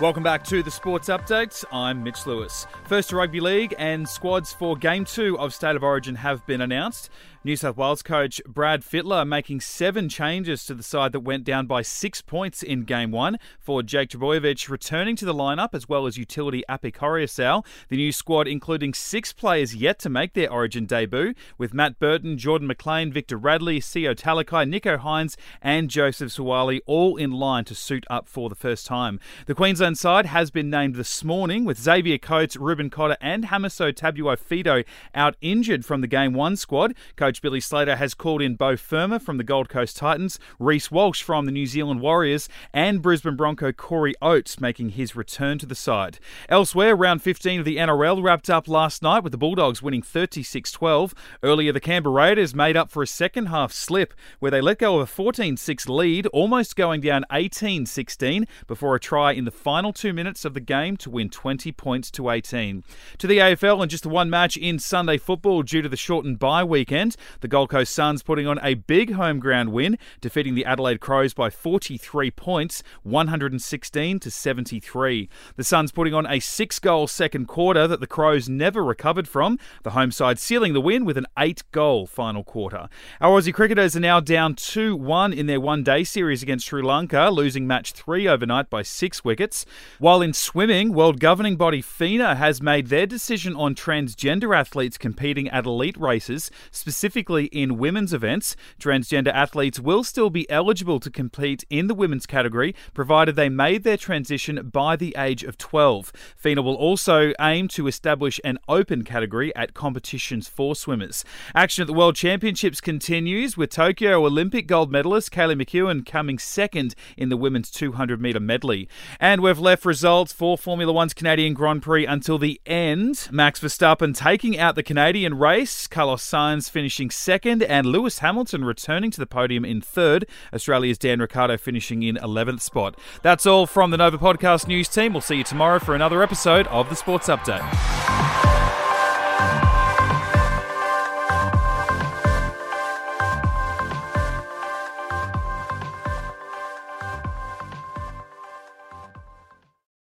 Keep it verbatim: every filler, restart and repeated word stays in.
Welcome back to the Sports Update. I'm Mitch Lewis. First to Rugby League, and squads for Game two of State of Origin have been announced. New South Wales coach Brad Fittler making seven changes to the side that went down by six points in Game one for Jake Trbojevic returning to the lineup, as well as utility Apikoriosau. The new squad including six players yet to make their Origin debut, with Matt Burton, Jordan McLean, Victor Radley, C O. Talakai, Nico Hines and Joseph Suwali all in line to suit up for the first time. The Queensland side has been named this morning, with Xavier Coates, Ruben Cotter and Hamiso Tabuai-Fidao out injured from the Game one squad. Coach Billy Slater has called in Beau Firma from the Gold Coast Titans, Reece Walsh from the New Zealand Warriors and Brisbane Bronco Corey Oates making his return to the side. Elsewhere, round fifteen of the N R L wrapped up last night with the Bulldogs winning thirty-six twelve. Earlier, the Canberra Raiders made up for a second half slip where they let go of a fourteen six lead, almost going down eighteen sixteen before a try in the final final two minutes of the game to win twenty points to eighteen. To the A F L, and just the one match in Sunday football due to the shortened bye weekend, the Gold Coast Suns putting on a big home ground win, defeating the Adelaide Crows by forty-three points, one hundred sixteen to seventy-three. The Suns putting on a six-goal second quarter that the Crows never recovered from, the home side sealing the win with an eight-goal final quarter. Our Aussie cricketers are now down two one in their one-day series against Sri Lanka, losing match three overnight by six wickets. While in swimming, world governing body FINA has made their decision on transgender athletes competing at elite races, specifically in women's events. Transgender athletes will still be eligible to compete in the women's category, provided they made their transition by the age of twelve. FINA will also aim to establish an open category at competitions for swimmers. Action at the World Championships continues, with Tokyo Olympic gold medalist Kayleigh McEwen coming second in the women's two hundred metre medley. And we've left results for Formula One's Canadian Grand Prix until the end. Max Verstappen taking out the Canadian race, Carlos Sainz finishing second, and Lewis Hamilton returning to the podium in third. Australia's Dan Ricciardo finishing in eleventh spot. That's all from the Nova Podcast News team. We'll see you tomorrow for another episode of the Sports Update.